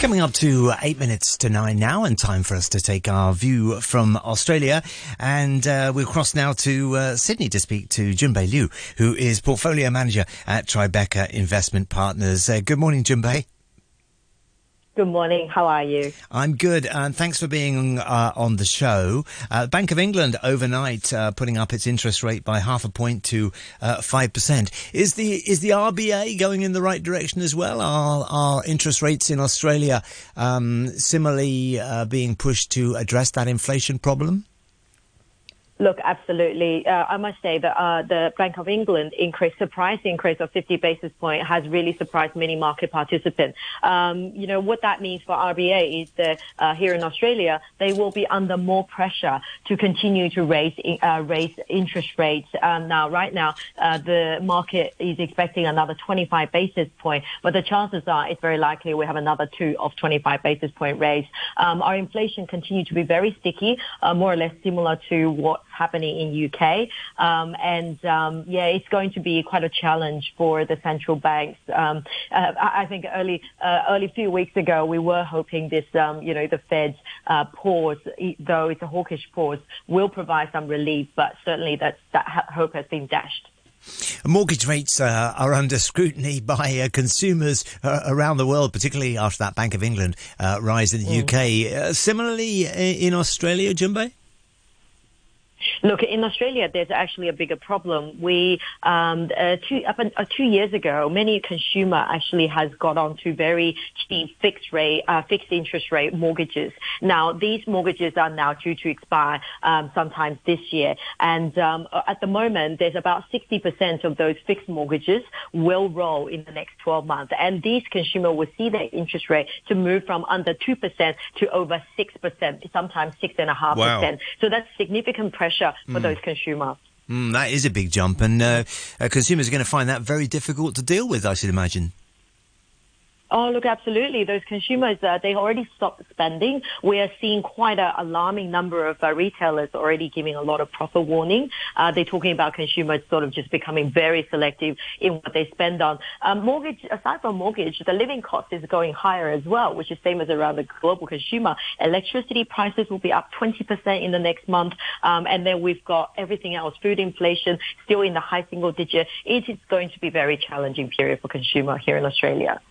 Coming up to 8 minutes to 9 now, and time for us to take our view from Australia. And we'll cross now to Sydney to speak to Jun Bei Liu, who is portfolio manager at Tribeca Investment Partners. Good morning, Jun Bei. Good morning. How are you? I'm good, and thanks for being on the show. Bank of England overnight putting up its interest rate by 0.5 point to 5%. Is the RBA going in the right direction as well? Are interest rates in Australia similarly being pushed to address that inflation problem? Look, absolutely. I must say that the Bank of England increase, surprise increase of 50 basis point has really surprised many market participants. What that means for RBA is that here in Australia, they will be under more pressure to continue to raise interest rates. Now, the market is expecting another 25 basis point, but the chances are it's very likely we have another 25 basis point raise. Our inflation continues to be very sticky, more or less similar to what happening in UK. It's going to be quite a challenge for the central banks. I think early few weeks ago, we were hoping this, the Fed's pause, though it's a hawkish pause, will provide some relief, but certainly that hope has been dashed. Mortgage rates are under scrutiny by consumers around the world, particularly after that Bank of England rise in the UK. Similarly in Australia, Jun Bei? Look, in Australia, there's actually a bigger problem. We, two years ago, many consumer actually has got on to very cheap fixed interest rate mortgages. Now, these mortgages are now due to expire, sometimes this year. And, at the moment, there's about 60% of those fixed mortgages will roll in the next 12 months. And these consumers will see their interest rate to move from under 2% to over 6%, sometimes 6.5%. Wow. So that's significant pressure for those consumers. That is a big jump, and consumers are going to find that very difficult to deal with, I should imagine. Oh, look, absolutely. Those consumers, they already stopped spending. We are seeing quite an alarming number of retailers already giving a lot of profit warning. They're talking about consumers sort of just becoming very selective in what they spend on. Mortgage, aside from mortgage, the living cost is going higher as well, which is same as around the global consumer. Electricity prices will be up 20% in the next month. And then we've got everything else, food inflation still in the high single digit. It is going to be a very challenging period for consumer here in Australia.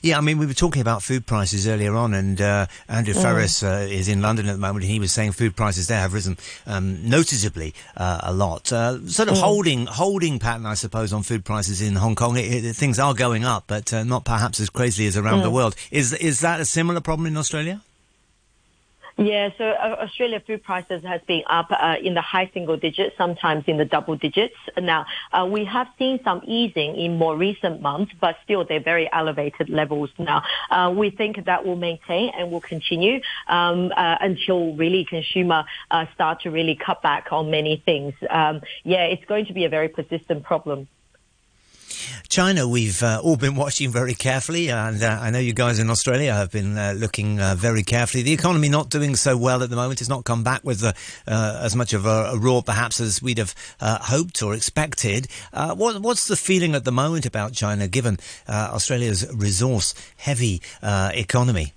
Yeah, I mean, we were talking about food prices earlier on, and Andrew Ferris is in London at the moment, and he was saying food prices there have risen noticeably a lot. Sort of holding pattern, I suppose, on food prices in Hong Kong. Things are going up, but not perhaps as crazily as around the world. Is that a similar problem in Australia? Yeah, so Australia food prices has been up in the high single digits, sometimes in the double digits. Now, we have seen some easing in more recent months, but still they're very elevated levels now. We think that will maintain and will continue until really consumer start to really cut back on many things. It's going to be a very persistent problem. China, we've all been watching very carefully, and I know you guys in Australia have been looking very carefully. The economy not doing so well at the moment. It's not come back with as much of a roar, perhaps, as we'd have hoped or expected. What's the feeling at the moment about China, given Australia's resource-heavy economy?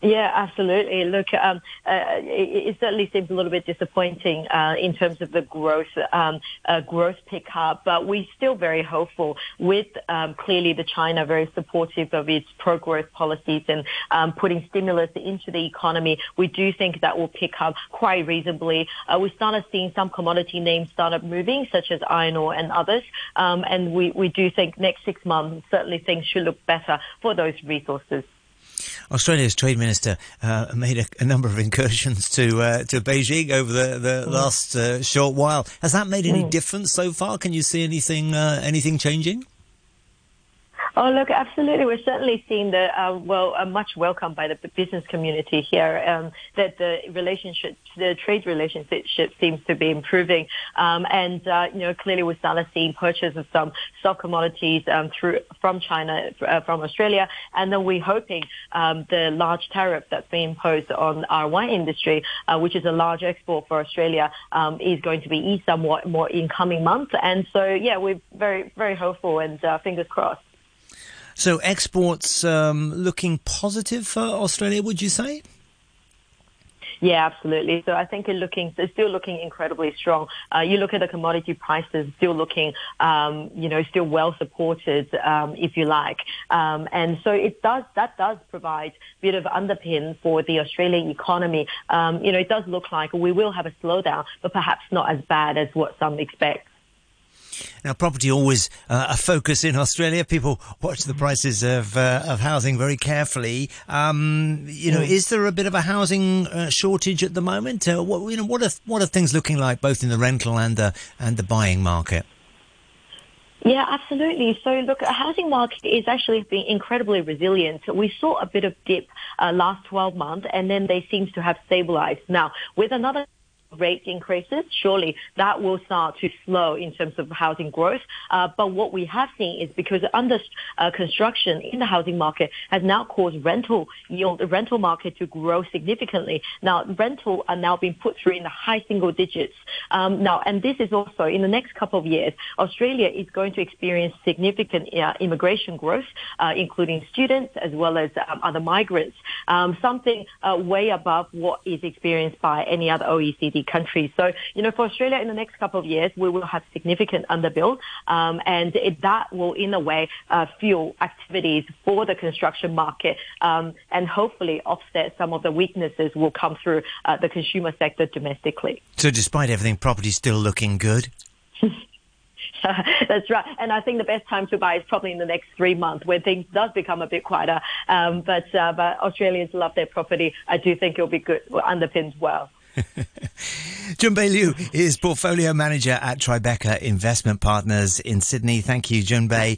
Yeah, absolutely. Look, it certainly seems a little bit disappointing in terms of the growth pickup, but we're still very hopeful with clearly the China very supportive of its pro-growth policies and putting stimulus into the economy. We do think that will pick up quite reasonably. We started seeing some commodity names start up moving, such as iron ore and others, and we do think next 6 months certainly things should look better for those resources. Australia's Trade Minister made a number of incursions to Beijing over the last short while. Has that made any difference so far? Can you see anything changing? Oh, look, absolutely. We're certainly seeing much welcomed by the business community here, that the trade relationship seems to be improving. Clearly we started seeing purchase of some soft commodities from China, from Australia. And then we're hoping the large tariff that's been imposed on our wine industry, which is a large export for Australia, is going to be eased somewhat more in coming months. And so, yeah, we're very, very hopeful and fingers crossed. So exports looking positive for Australia, would you say? Yeah, absolutely. So I think it's still looking incredibly strong. You look at the commodity prices, still looking, still well supported, if you like. And so that does provide a bit of underpin for the Australian economy. It does look like we will have a slowdown, but perhaps not as bad as what some expect. Now, property always a focus in Australia. People watch the prices of housing very carefully. Is there a bit of a housing shortage at the moment? What are things looking like both in the rental and the buying market? Yeah, absolutely. So look, the housing market is actually being incredibly resilient. We saw a bit of dip last 12 months, and then they seem to have stabilised. Now, with another rate increases, surely that will start to slow in terms of housing growth. But what we have seen is because under construction in the housing market has now caused the rental market to grow significantly. Now, rental are now being put through in the high single digits. And this is also in the next couple of years, Australia is going to experience significant immigration growth, including students as well as other migrants, something way above what is experienced by any other OECD countries. So, for Australia in the next couple of years, we will have significant underbuild, that will, in a way, fuel activities for the construction market, and hopefully offset some of the weaknesses will come through the consumer sector domestically. So, despite everything, property's still looking good. That's right. And I think the best time to buy is probably in the next 3 months when things does become a bit quieter. But Australians love their property. I do think it'll be good, underpinned well. Jun Bei Liu is portfolio manager at Tribeca Investment Partners in Sydney. Thank you, Jun Bei.